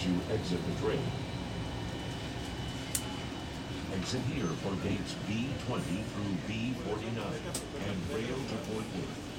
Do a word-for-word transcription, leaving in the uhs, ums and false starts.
as you exit the train. Exit here for gates B twenty through B forty-nine and rail to Fort Worth.